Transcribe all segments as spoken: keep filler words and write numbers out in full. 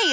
Hey,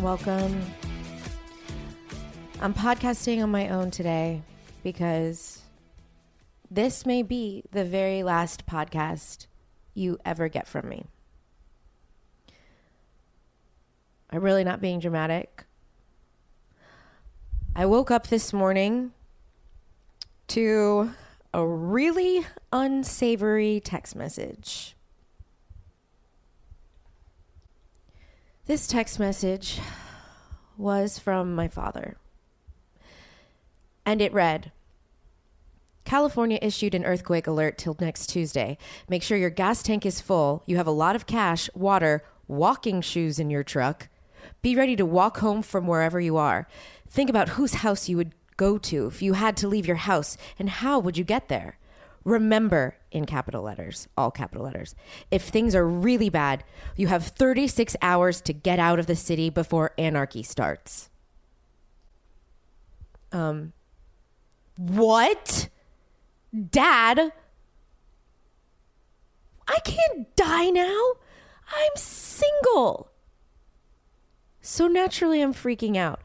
Welcome. I'm podcasting on my own today because this may be the very last podcast you ever get from me. I'm really not being dramatic. I woke up this morning to a really unsavory text message. This text message was from my father, and it read, California issued an earthquake alert till next Tuesday. Make sure your gas tank is full. You have a lot of cash, water, walking shoes in your truck. Be ready to walk home from wherever you are. Think about whose house you would go to if you had to leave your house, and how would you get there? Remember, in capital letters, all capital letters, if things are really bad, you have thirty-six hours to get out of the city before anarchy starts. Um, what? Dad? I can't die now. I'm single. So naturally, I'm freaking out.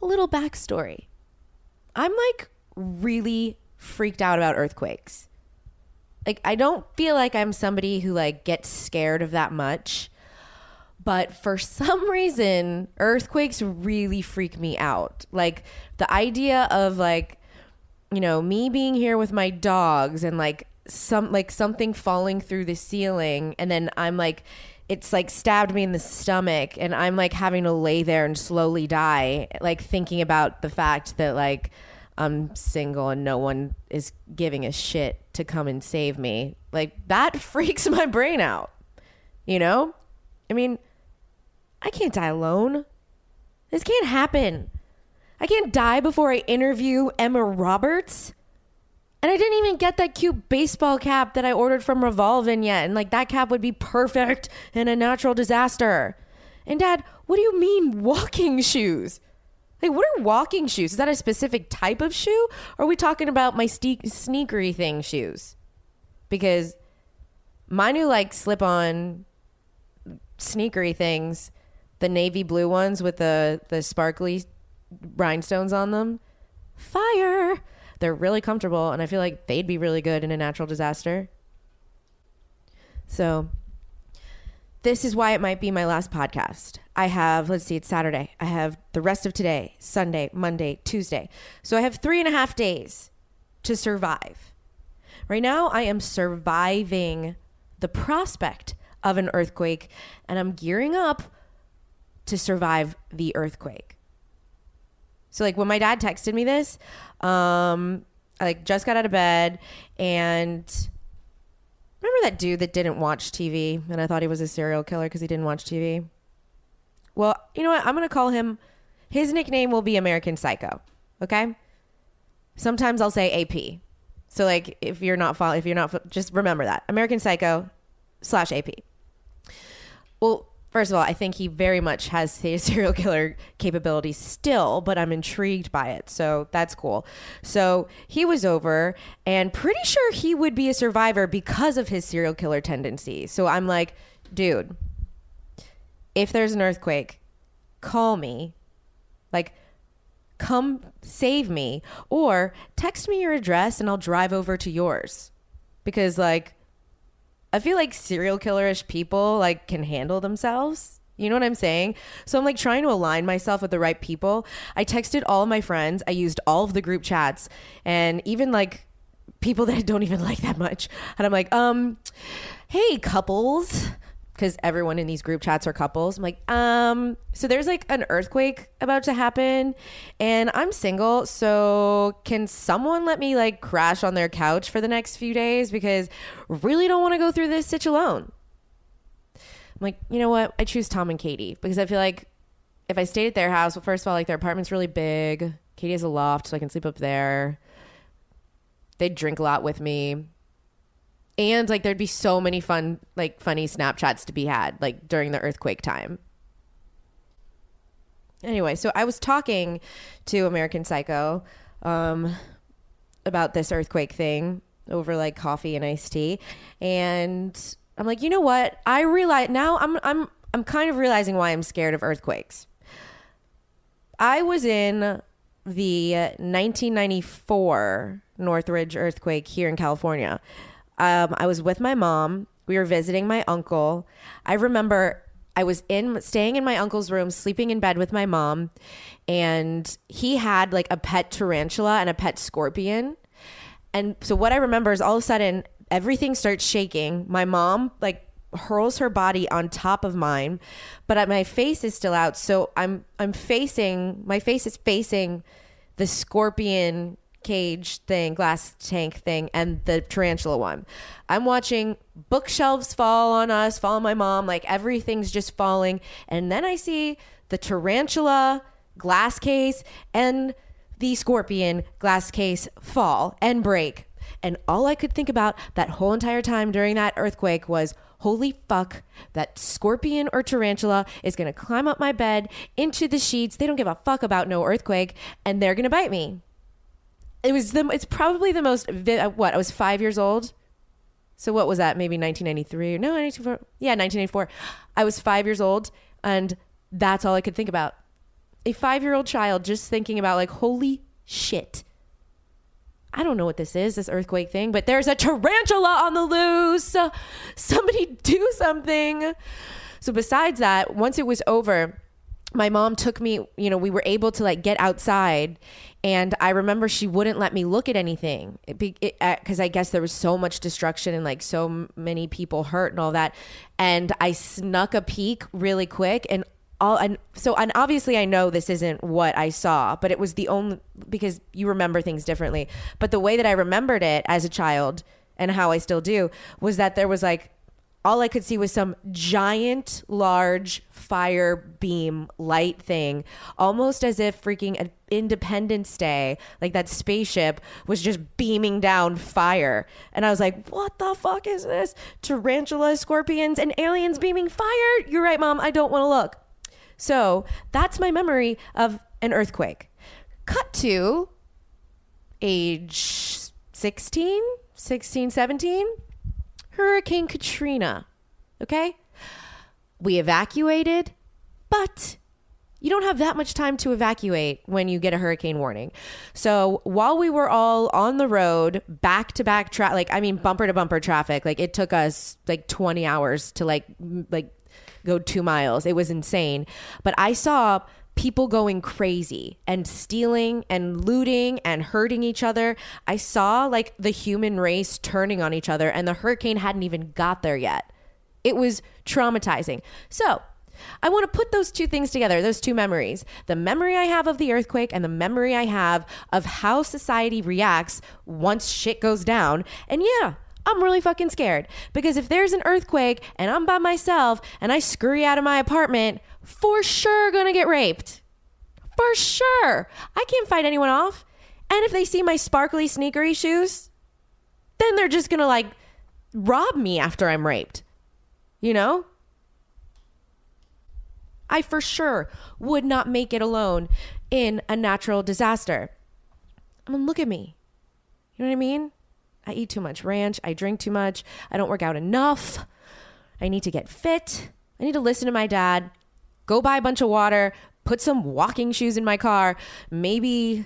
A little backstory. I'm like really freaked out about earthquakes. Like, I don't feel like I'm somebody who like gets scared of that much, but for some reason earthquakes really freak me out. Like the idea of like, you know, me being here with my dogs and like some like something falling through the ceiling, and then I'm like, it's like stabbed me in the stomach, and I'm like having to lay there and slowly die, like thinking about the fact that like I'm single and no one is giving a shit to come and save me. Like, that freaks my brain out, you know? I mean, I can't die alone. This can't happen. I can't die before I interview Emma Roberts. And I didn't even get that cute baseball cap that I ordered from Revolving yet. And like, that cap would be perfect in a natural disaster. And Dad, what do you mean walking shoes? Like, what are walking shoes? Is that a specific type of shoe? Or are we talking about my ste- sneakery thing shoes? Because my new, like, slip-on sneakery things, the navy blue ones with the, the sparkly rhinestones on them, fire! They're really comfortable, and I feel like they'd be really good in a natural disaster. So this is why it might be my last podcast. I have, let's see, it's Saturday. I have the rest of today, Sunday, Monday, Tuesday. So I have three and a half days to survive. Right now, I am surviving the prospect of an earthquake, and I'm gearing up to survive the earthquake. So like when my dad texted me this, um, I like just got out of bed, and remember that dude that didn't watch T V and I thought he was a serial killer because he didn't watch T V? Well, you know what? I'm going to call him. His nickname will be American Psycho. Okay? Sometimes I'll say A P. So like if you're not following, if you're not, just remember that. American Psycho slash A P. Well, first of all, I think he very much has his serial killer capabilities still, but I'm intrigued by it. So that's cool. So he was over, and pretty sure he would be a survivor because of his serial killer tendency. So I'm like, dude, if there's an earthquake, call me. Like, come save me, or text me your address and I'll drive over to yours. Because, like, I feel like serial killerish people, like, can handle themselves. You know what I'm saying? So I'm like trying to align myself with the right people. I texted all of my friends. I used all of the group chats, and even like people that I don't even like that much. And I'm like, um, hey, couples. Because everyone in these group chats are couples. I'm like, um, so there's like an earthquake about to happen and I'm single. So can someone let me like crash on their couch for the next few days? Because really don't want to go through this sitch alone. I'm like, you know what? I choose Tom and Katie because I feel like if I stayed at their house, well, first of all, like their apartment's really big. Katie has a loft, so I can sleep up there. They drink a lot with me. And like there'd be so many fun, like funny Snapchats to be had, like during the earthquake time. Anyway, so I was talking to American Psycho um, about this earthquake thing over like coffee and iced tea, and I'm like, you know what? I realize now I'm I'm I'm kind of realizing why I'm scared of earthquakes. I was in the nineteen ninety-four Northridge earthquake here in California. Um, I was with my mom. We were visiting my uncle. I remember I was in staying in my uncle's room, sleeping in bed with my mom, and he had like a pet tarantula and a pet scorpion. And so what I remember is all of a sudden everything starts shaking. My mom like hurls her body on top of mine, but my face is still out. So I'm I'm facing my face is facing the scorpion cage thing, glass tank thing, and the tarantula one. I'm watching bookshelves fall on us, fall on my mom, like everything's just falling. And then I see the tarantula glass case and the scorpion glass case fall and break. And all I could think about that whole entire time during that earthquake was, holy fuck, that scorpion or tarantula is going to climb up my bed into the sheets. They don't give a fuck about no earthquake, and they're going to bite me. It was the, it's probably the most, what, I was five years old. So what was that? Maybe nineteen ninety-three? No, nineteen ninety-four. Yeah, nineteen ninety-four. I was five years old, and that's all I could think about. A five-year-old child just thinking about like, holy shit. I don't know what this is, this earthquake thing, but there's a tarantula on the loose. Somebody do something. So besides that, once it was over, my mom took me, you know, we were able to like get outside, and I remember she wouldn't let me look at anything because I guess there was so much destruction and like so many people hurt and all that. And I snuck a peek really quick, and all, and so, and obviously I know this isn't what I saw, but it was the only, because you remember things differently. But the way that I remembered it as a child and how I still do was that there was like, all I could see was some giant, large fire beam light thing, almost as if freaking Independence Day, like that spaceship was just beaming down fire. And I was like, what the fuck is this? Tarantulas, scorpions, and aliens beaming fire? You're right, Mom. I don't want to look. So that's my memory of an earthquake. Cut to age sixteen, seventeen. Hurricane Katrina, okay? We evacuated, but you don't have that much time to evacuate when you get a hurricane warning. So while we were all on the road, back to back traffic, like, I mean, bumper to bumper traffic, like it took us like twenty hours to like, like go two miles. It was insane. But I saw people going crazy and stealing and looting and hurting each other. I saw like the human race turning on each other, and the hurricane hadn't even got there yet. It was traumatizing. So I want to put those two things together, those two memories, the memory I have of the earthquake and the memory I have of how society reacts once shit goes down. And yeah, I'm really fucking scared, because if there's an earthquake and I'm by myself and I scurry out of my apartment, for sure gonna get raped. For sure. I can't fight anyone off. And if they see my sparkly sneakery shoes, then they're just gonna like rob me after I'm raped. You know? I for sure would not make it alone in a natural disaster. I mean, look at me. You know what I mean? I eat too much ranch. I drink too much. I don't work out enough. I need to get fit. I need to listen to my dad, go buy a bunch of water, put some walking shoes in my car, maybe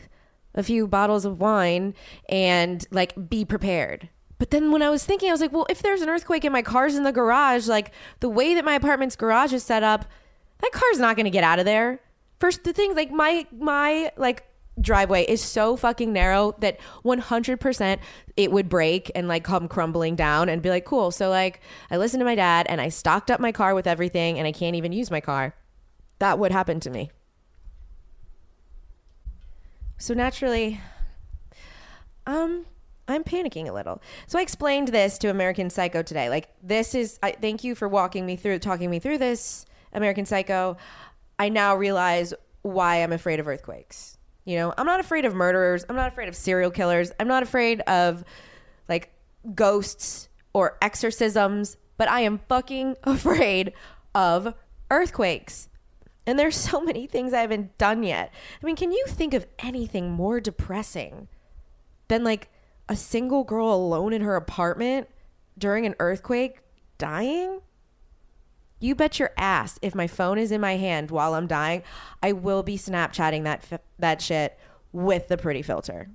a few bottles of wine, and like be prepared. But then when I was thinking, I was like, well, if there's an earthquake and my car's in the garage, like the way that my apartment's garage is set up, that car's not going to get out of there. First, the things like my, my like driveway is so fucking narrow that one hundred percent it would break and like come crumbling down and be like, cool. So like I listened to my dad and I stocked up my car with everything and I can't even use my car. That would happen to me. So naturally, um, I'm panicking a little. So I explained this to American Psycho today. Like, this is, I, thank you for walking me through, talking me through this, American Psycho. I now realize why I'm afraid of earthquakes. You know, I'm not afraid of murderers. I'm not afraid of serial killers. I'm not afraid of like ghosts or exorcisms, but I am fucking afraid of earthquakes. And there's so many things I haven't done yet. I mean, can you think of anything more depressing than like a single girl alone in her apartment during an earthquake dying? You bet your ass if my phone is in my hand while I'm dying, I will be Snapchatting that f- that shit with the pretty filter.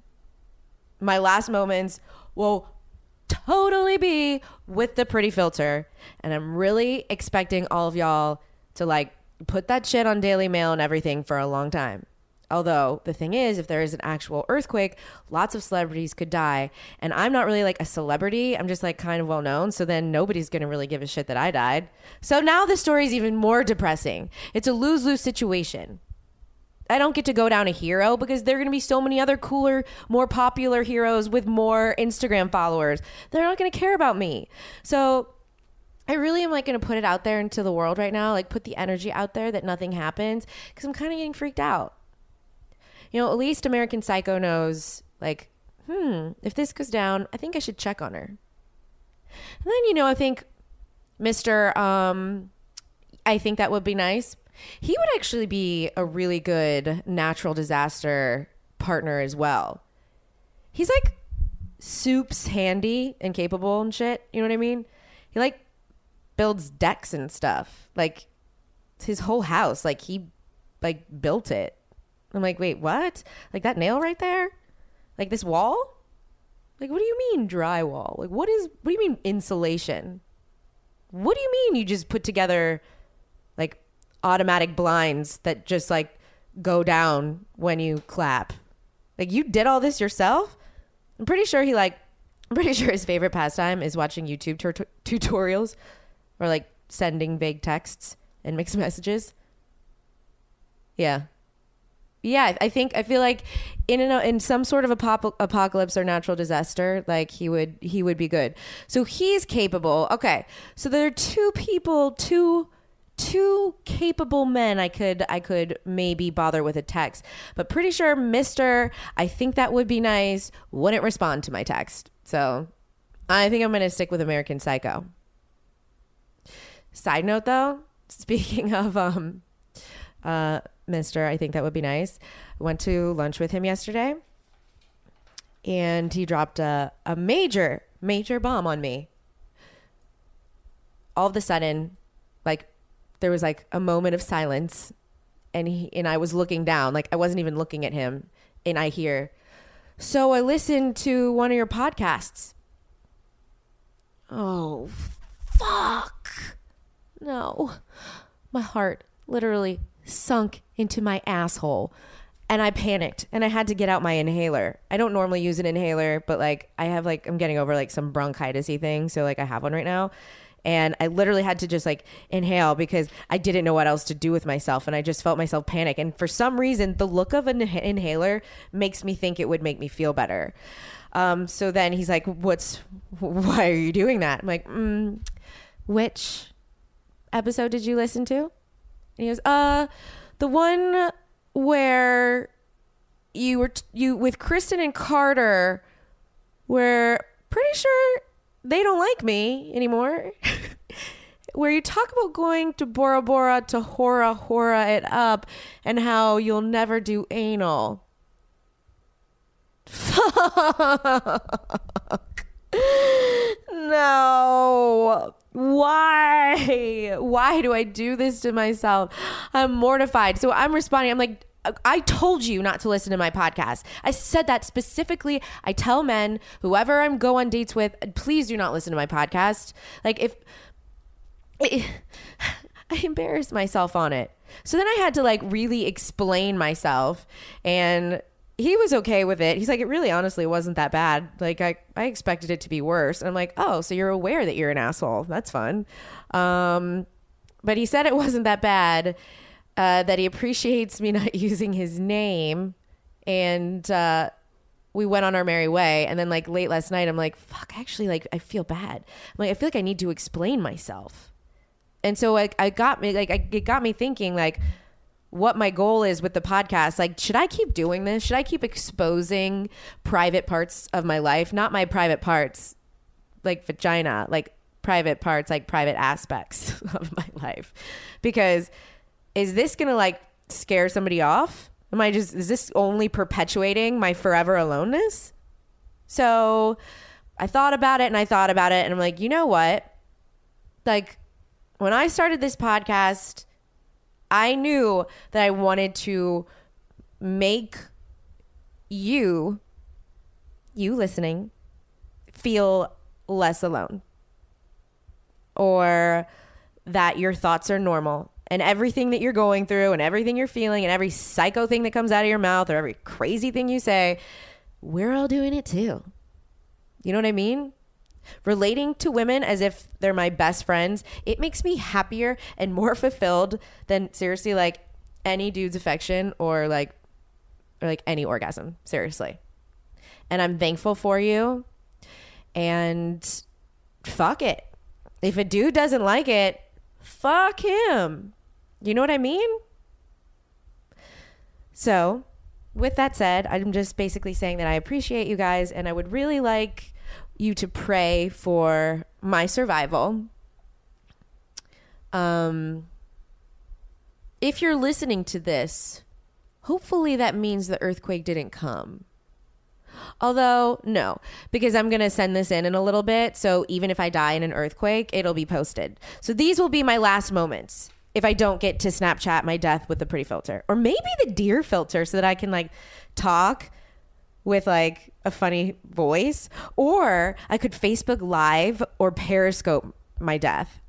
My last moments will totally be with the pretty filter. And I'm really expecting all of y'all to like put that shit on Daily Mail and everything for a long time. Although the thing is, if there is an actual earthquake, lots of celebrities could die. And I'm not really like a celebrity. I'm just like kind of well known. So then nobody's going to really give a shit that I died. So now the story is even more depressing. It's a lose-lose situation. I don't get to go down a hero because there are going to be so many other cooler, more popular heroes with more Instagram followers. They're not going to care about me. So I really am like going to put it out there into the world right now, like put the energy out there that nothing happens because I'm kind of getting freaked out. You know, at least American Psycho knows like, hmm, if this goes down, I think I should check on her. And then, you know, I think Mister Um, I think that would be nice. He would actually be a really good natural disaster partner as well. He's like soups handy and capable and shit. You know what I mean? He like builds decks and stuff, like his whole house, like he like built it. I'm like, wait, what? Like that nail right there, like this wall, like what do you mean drywall? Like what is, what do you mean insulation? What do you mean you just put together like automatic blinds that just like go down when you clap? Like you did all this yourself? I'm pretty sure he like, I'm pretty sure his favorite pastime is watching YouTube tur- tutorials or like sending vague texts and mixed messages. Yeah. Yeah, I think, I feel like in an, in some sort of apop- apocalypse or natural disaster, like he would, he would be good. So he's capable. Okay. So there are two people, two, two capable men I could, I could maybe bother with a text, but pretty sure Mister I think that would be nice wouldn't respond to my text. So I think I'm going to stick with American Psycho. Side note, though, speaking of um, uh, Mister I think that would be nice. I went to lunch with him yesterday, and he dropped a, a major, major bomb on me. All of a sudden, like there was like a moment of silence, and he and I was looking down, like I wasn't even looking at him, and I hear, "So I listened to one of your podcasts." Oh. Fuck. No. My heart literally sunk into my asshole and I panicked and I had to get out my inhaler. I don't normally use an inhaler, but like I have like, I'm getting over like some bronchitis-y thing. So like I have one right now and I literally had to just like inhale because I didn't know what else to do with myself. And I just felt myself panic. And for some reason, the look of an inhaler makes me think it would make me feel better. Um, so then he's like, what's, why are you doing that? I'm like, mm, which episode did you listen to? And he goes, uh, the one where you were, t- you with Kristen and Carter, where pretty sure they don't like me anymore. where you talk about going to Bora Bora to hora hora it up and how you'll never do anal. Fuck. No. Why? Why do I do this to myself? I'm mortified. So I'm responding. I'm like, I told you not to listen to my podcast. I said that specifically. I tell men, whoever I'm go on dates with, please do not listen to my podcast. Like if I, I embarrassed myself on it. So then I had to like really explain myself, and he was okay with it. He's like, it really honestly wasn't that bad. Like I, I expected it to be worse. And I'm like, oh, so you're aware that you're an asshole. That's fun. Um, but he said it wasn't that bad. Uh, that he appreciates me not using his name, and uh, we went on our merry way. And then like late last night, I'm like, fuck, actually, like I feel bad. I'm like, I feel like I need to explain myself. And so like I got me like I, it got me thinking like what my goal is with the podcast. Like, should I keep doing this? Should I keep exposing private parts of my life? Not my private parts, like vagina, like private parts, like private aspects of my life, because. Is this going to like scare somebody off? Am I just, is this only perpetuating my forever aloneness? So I thought about it and I thought about it and I'm like, you know what? Like when I started this podcast, I knew that I wanted to make you, you listening, feel less alone, or that your thoughts are normal. And everything that you're going through and everything you're feeling and every psycho thing that comes out of your mouth or every crazy thing you say, we're all doing it too. You know what I mean? Relating to women as if they're my best friends, it makes me happier and more fulfilled than seriously like any dude's affection or like or like any orgasm, seriously. And I'm thankful for you. And fuck it. If a dude doesn't like it, fuck him. You know what I mean? So with that said, I'm just basically saying that I appreciate you guys, and I would really like you to pray for my survival. Um, if you're listening to this, hopefully that means the earthquake didn't come. Although, no, because I'm going to send this in in a little bit. So even if I die in an earthquake, it'll be posted. So these will be my last moments if I don't get to Snapchat my death with the pretty filter, or maybe the deer filter, so that I can like talk with like a funny voice, or I could Facebook Live or Periscope my death.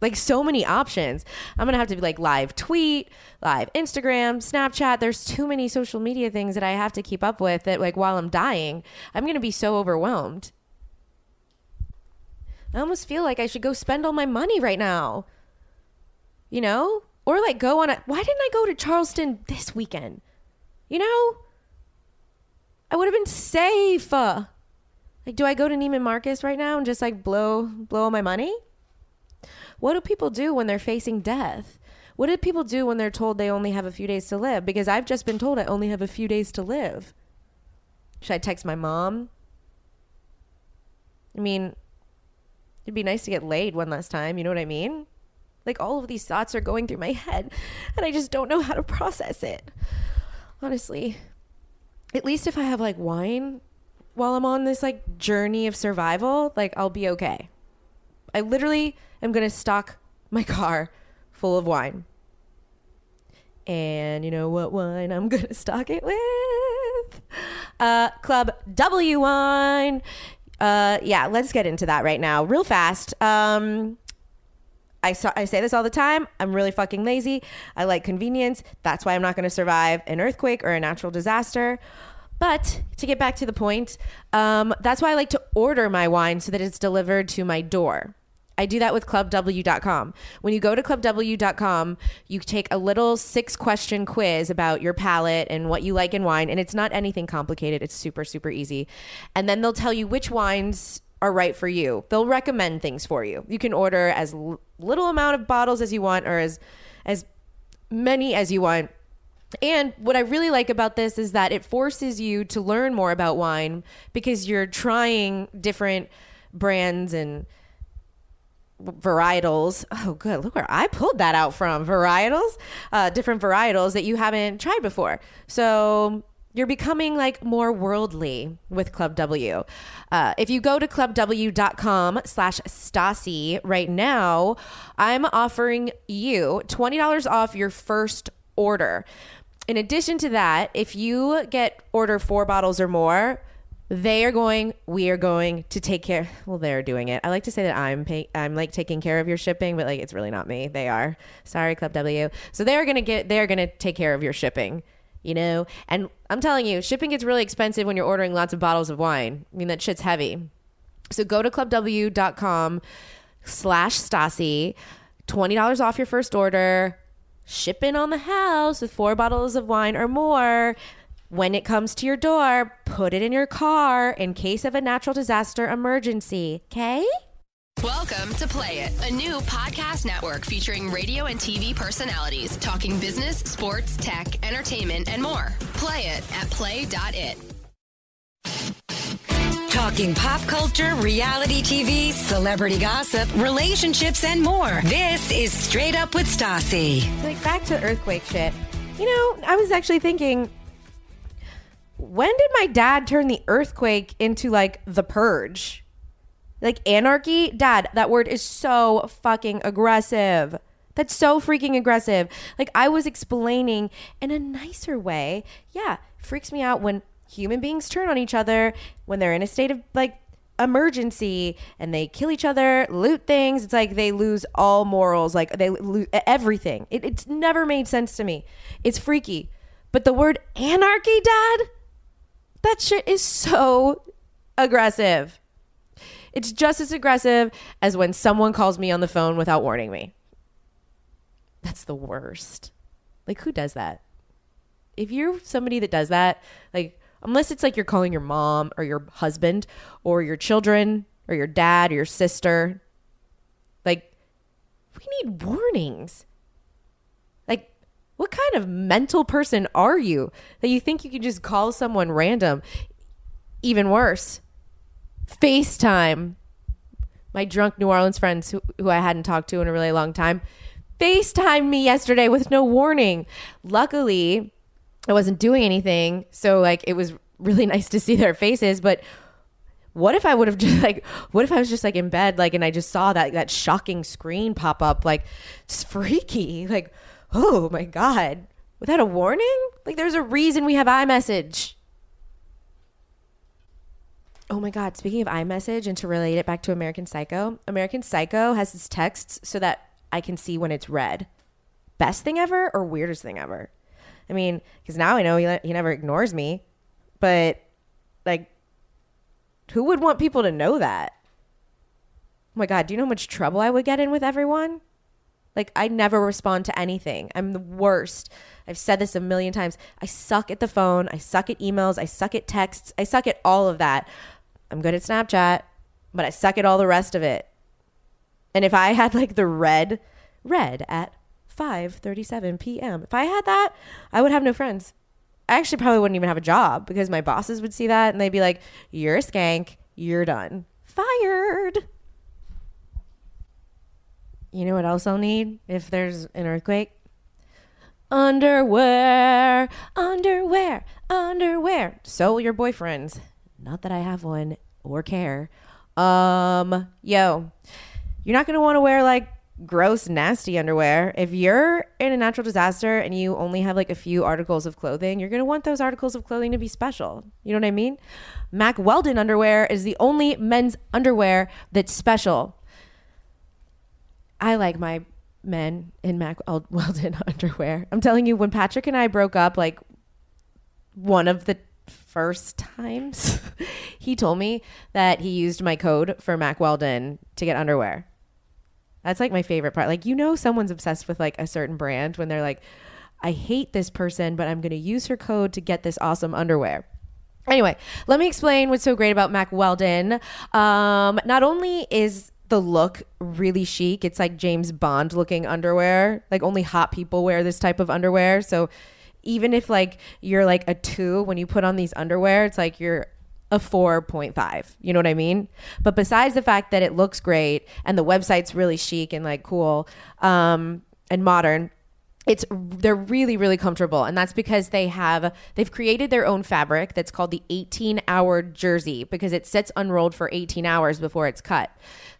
Like so many options. I'm going to have to be like live tweet, live Instagram, Snapchat. There's too many social media things that I have to keep up with that like while I'm dying, I'm going to be so overwhelmed. I almost feel like I should go spend all my money right now, you know, or like go on a, why didn't I go to Charleston this weekend? You know, I would have been safe. Like, do I go to Neiman Marcus right now and just like blow, blow all my money? What do people do when they're facing death? What do people do when they're told they only have a few days to live? Because I've just been told I only have a few days to live. Should I text my mom? I mean, it'd be nice to get laid one last time. You know what I mean? Like all of these thoughts are going through my head and I just don't know how to process it. Honestly, at least if I have like wine while I'm on this like journey of survival, like I'll be okay. I literally am going to stock my car full of wine. And you know what wine I'm going to stock it with? Uh, Club W wine. Uh, yeah, let's get into that right now real fast. Um, I, so- I say this all the time. I'm really fucking lazy. I like convenience. That's why I'm not going to survive an earthquake or a natural disaster. But to get back to the point, um, that's why I like to order my wine so that it's delivered to my door. I do that with club w dot com. When you go to club w dot com, you take a little six-question quiz about your palate and what you like in wine, and it's not anything complicated. It's super, super easy. And then they'll tell you which wines are right for you. They'll recommend things for you. You can order as l- little amount of bottles as you want, or as as many as you want. And what I really like about this is that it forces you to learn more about wine because you're trying different brands and varietals. Oh, good. Look where I pulled that out from. Varietals, uh, different varietals that you haven't tried before. So you're becoming like more worldly with Club W. Uh, if you go to club w dot com slash Stassi right now, I'm offering you twenty dollars off your first order. In addition to that, if you get order four bottles or more, they are going, we are going to take care. Well, they're doing it. I like to say that I'm pay, I'm like taking care of your shipping, but like, it's really not me. They are. Sorry, Club W. So they're going to get, they're going to take care of your shipping, you know? And I'm telling you, shipping gets really expensive when you're ordering lots of bottles of wine. I mean, that shit's heavy. So go to club w dot com slash Stassi, twenty dollars off your first order, shipping on the house with four bottles of wine or more. When it comes to your door, put it in your car in case of a natural disaster emergency, okay? Welcome to Play It, a new podcast network featuring radio and T V personalities talking business, sports, tech, entertainment, and more. Play it at play dot it. Talking pop culture, reality T V, celebrity gossip, relationships, and more. This is Straight Up with Stassi. So like back to earthquake shit. You know, I was actually thinking, when did my dad turn the earthquake into like the purge? Like anarchy? Dad, that word is so fucking aggressive. That's so freaking aggressive. Like I was explaining in a nicer way. Yeah, freaks me out when human beings turn on each other, when they're in a state of like emergency and they kill each other, loot things. It's like they lose all morals. Like they lose everything. It, it's never made sense to me. It's freaky. But the word anarchy, Dad, that shit is so aggressive. It's just as aggressive as when someone calls me on the phone without warning me. That's the worst. Like, who does that? If you're somebody that does that, like, unless it's like you're calling your mom or your husband or your children or your dad or your sister, like, we need warnings. Like, what kind of mental person are you that you think you can just call someone random? Even worse, FaceTime. My drunk New Orleans friends who, who I hadn't talked to in a really long time FaceTimed me yesterday with no warning. Luckily, I wasn't doing anything, so like it was really nice to see their faces. But what if I would have just like, what if I was just like in bed, like, and I just saw that that shocking screen pop up? Like, it's freaky. Like, oh my God, without a warning? Like, there's a reason we have iMessage. Oh my God, speaking of iMessage, and to relate it back to American Psycho, American Psycho has its texts so that I can see when it's read. Best thing ever or weirdest thing ever? I mean, because now I know he, he never ignores me, but like, who would want people to know that? Oh my God, do you know how much trouble I would get in with everyone? Like, I never respond to anything. I'm the worst. I've said this a million times. I suck at the phone. I suck at emails. I suck at texts. I suck at all of that. I'm good at Snapchat, but I suck at all the rest of it. And if I had like the red, red at five thirty-seven p.m., if I had that, I would have no friends. I actually probably wouldn't even have a job because my bosses would see that and they'd be like, you're a skank. You're done. Fired. You know what else I'll need if there's an earthquake? Underwear, underwear, underwear. So will your boyfriends. Not that I have one or care. Um, yo, you're not going to want to wear like gross, nasty underwear. If you're in a natural disaster and you only have like a few articles of clothing, you're going to want those articles of clothing to be special. You know what I mean? Mack Weldon underwear is the only men's underwear that's special. I like my men in Mack Weldon underwear. I'm telling you, when Patrick and I broke up, like one of the first times, he told me that he used my code for Mack Weldon to get underwear. That's like my favorite part. Like, you know, someone's obsessed with like a certain brand when they're like, I hate this person, but I'm going to use her code to get this awesome underwear. Anyway, let me explain what's so great about Mack Weldon. Um, not only is the look really chic. It's like James Bond looking underwear. Like only hot people wear this type of underwear. So even if like you're like a two, when you put on these underwear, it's like you're a four point five. You know what I mean? But besides the fact that it looks great and the website's really chic and like cool um, and modern, it's they're really, really comfortable. And that's because they have, they've created their own fabric that's called the eighteen hour jersey, because it sits unrolled for eighteen hours before it's cut.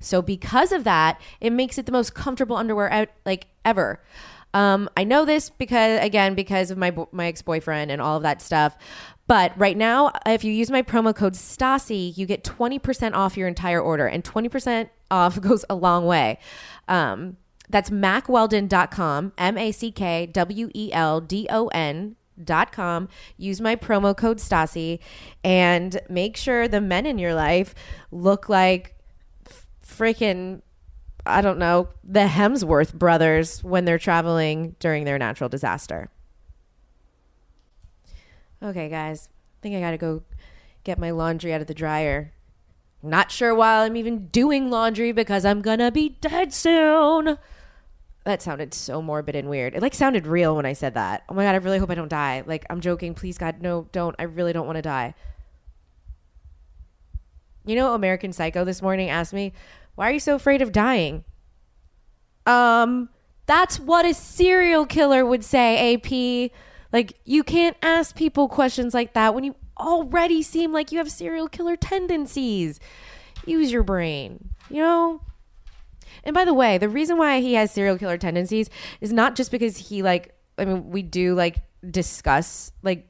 So because of that, it makes it the most comfortable underwear like ever. Um, I know this because, again, because of my my ex-boyfriend and all of that stuff. But right now, if you use my promo code Stassi, you get twenty percent off your entire order. And twenty percent off goes a long way. Um, that's mack weldon dot com, M A C K W E L D O N dot com. Use my promo code Stassi and make sure the men in your life look like freaking... I don't know, the Hemsworth brothers when they're traveling during their natural disaster. Okay, guys, I think I got to go get my laundry out of the dryer. Not sure why I'm even doing laundry because I'm going to be dead soon. That sounded so morbid and weird. It like sounded real when I said that. Oh my God, I really hope I don't die. Like, I'm joking. Please, God, no, don't. I really don't want to die. You know, American Psycho this morning asked me, why are you so afraid of dying? Um, that's what a serial killer would say, A P. Like, you can't ask people questions like that when you already seem like you have serial killer tendencies. Use your brain, you know? And by the way, the reason why he has serial killer tendencies is not just because he, like, I mean, we do, like, discuss, like,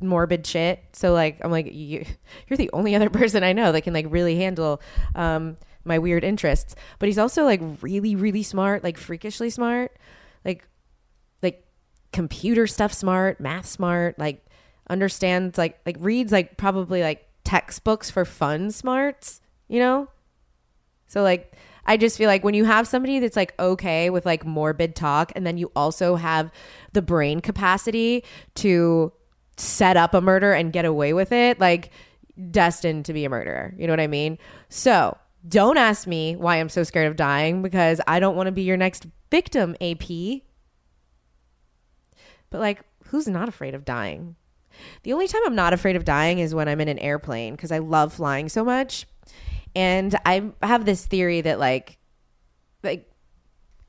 morbid shit. So, like, I'm like, you, you're the only other person I know that can, like, really handle, um... my weird interests. But he's also like really, really smart, like freakishly smart, like like computer stuff smart, math smart, like understands, like like reads like probably like textbooks for fun smarts, you know? So like I just feel like when you have somebody that's like okay with like morbid talk, and then you also have the brain capacity to set up a murder and get away with it, like destined to be a murderer, you know what I mean? So don't ask me why I'm so scared of dying, because I don't want to be your next victim, A P. But like, who's not afraid of dying? The only time I'm not afraid of dying is when I'm in an airplane, because I love flying so much. And I have this theory that like, like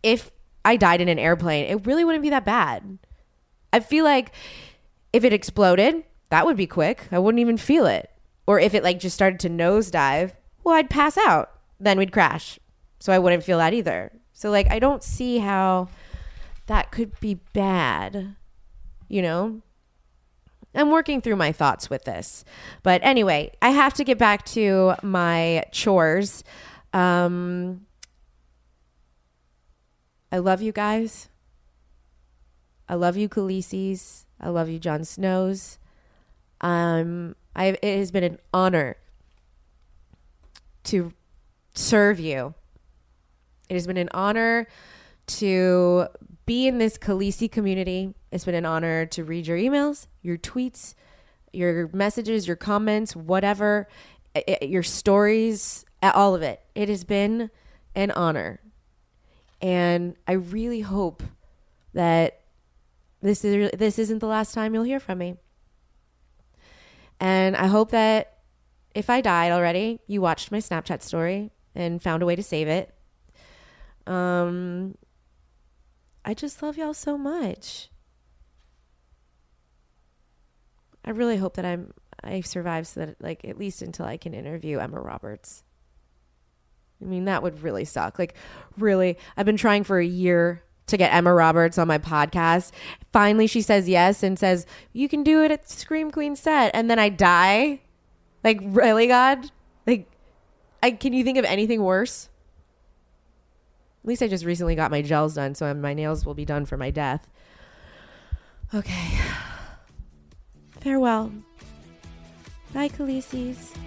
if I died in an airplane, it really wouldn't be that bad. I feel like if it exploded, that would be quick. I wouldn't even feel it. Or if it like just started to nosedive, well, I'd pass out, then we'd crash, so I wouldn't feel that either. So like I don't see how that could be bad, you know? I'm working through my thoughts with this, but anyway, I have to get back to my chores. um I love you guys. I love you, Khaleesi's. I love you, Jon Snow's. um I it has been an honor to serve you. It has been an honor to be in this Khaleesi community. It's been an honor to read your emails, your tweets, your messages, your comments, whatever, your stories, all of it. It has been an honor. And I really hope that this is this isn't the last time you'll hear from me. And I hope that if I died already, you watched my Snapchat story and found a way to save it. Um, I just love y'all so much. I really hope that I'm I survive so that, like, at least until I can interview Emma Roberts. I mean, that would really suck. Like, really, I've been trying for a year to get Emma Roberts on my podcast. Finally, she says yes and says, you can do it at Scream Queen set. And then I die. Like, really, God? Like, I, can you think of anything worse? At least I just recently got my gels done, so my nails will be done for my death. Okay. Farewell. Bye, Khaleesi's.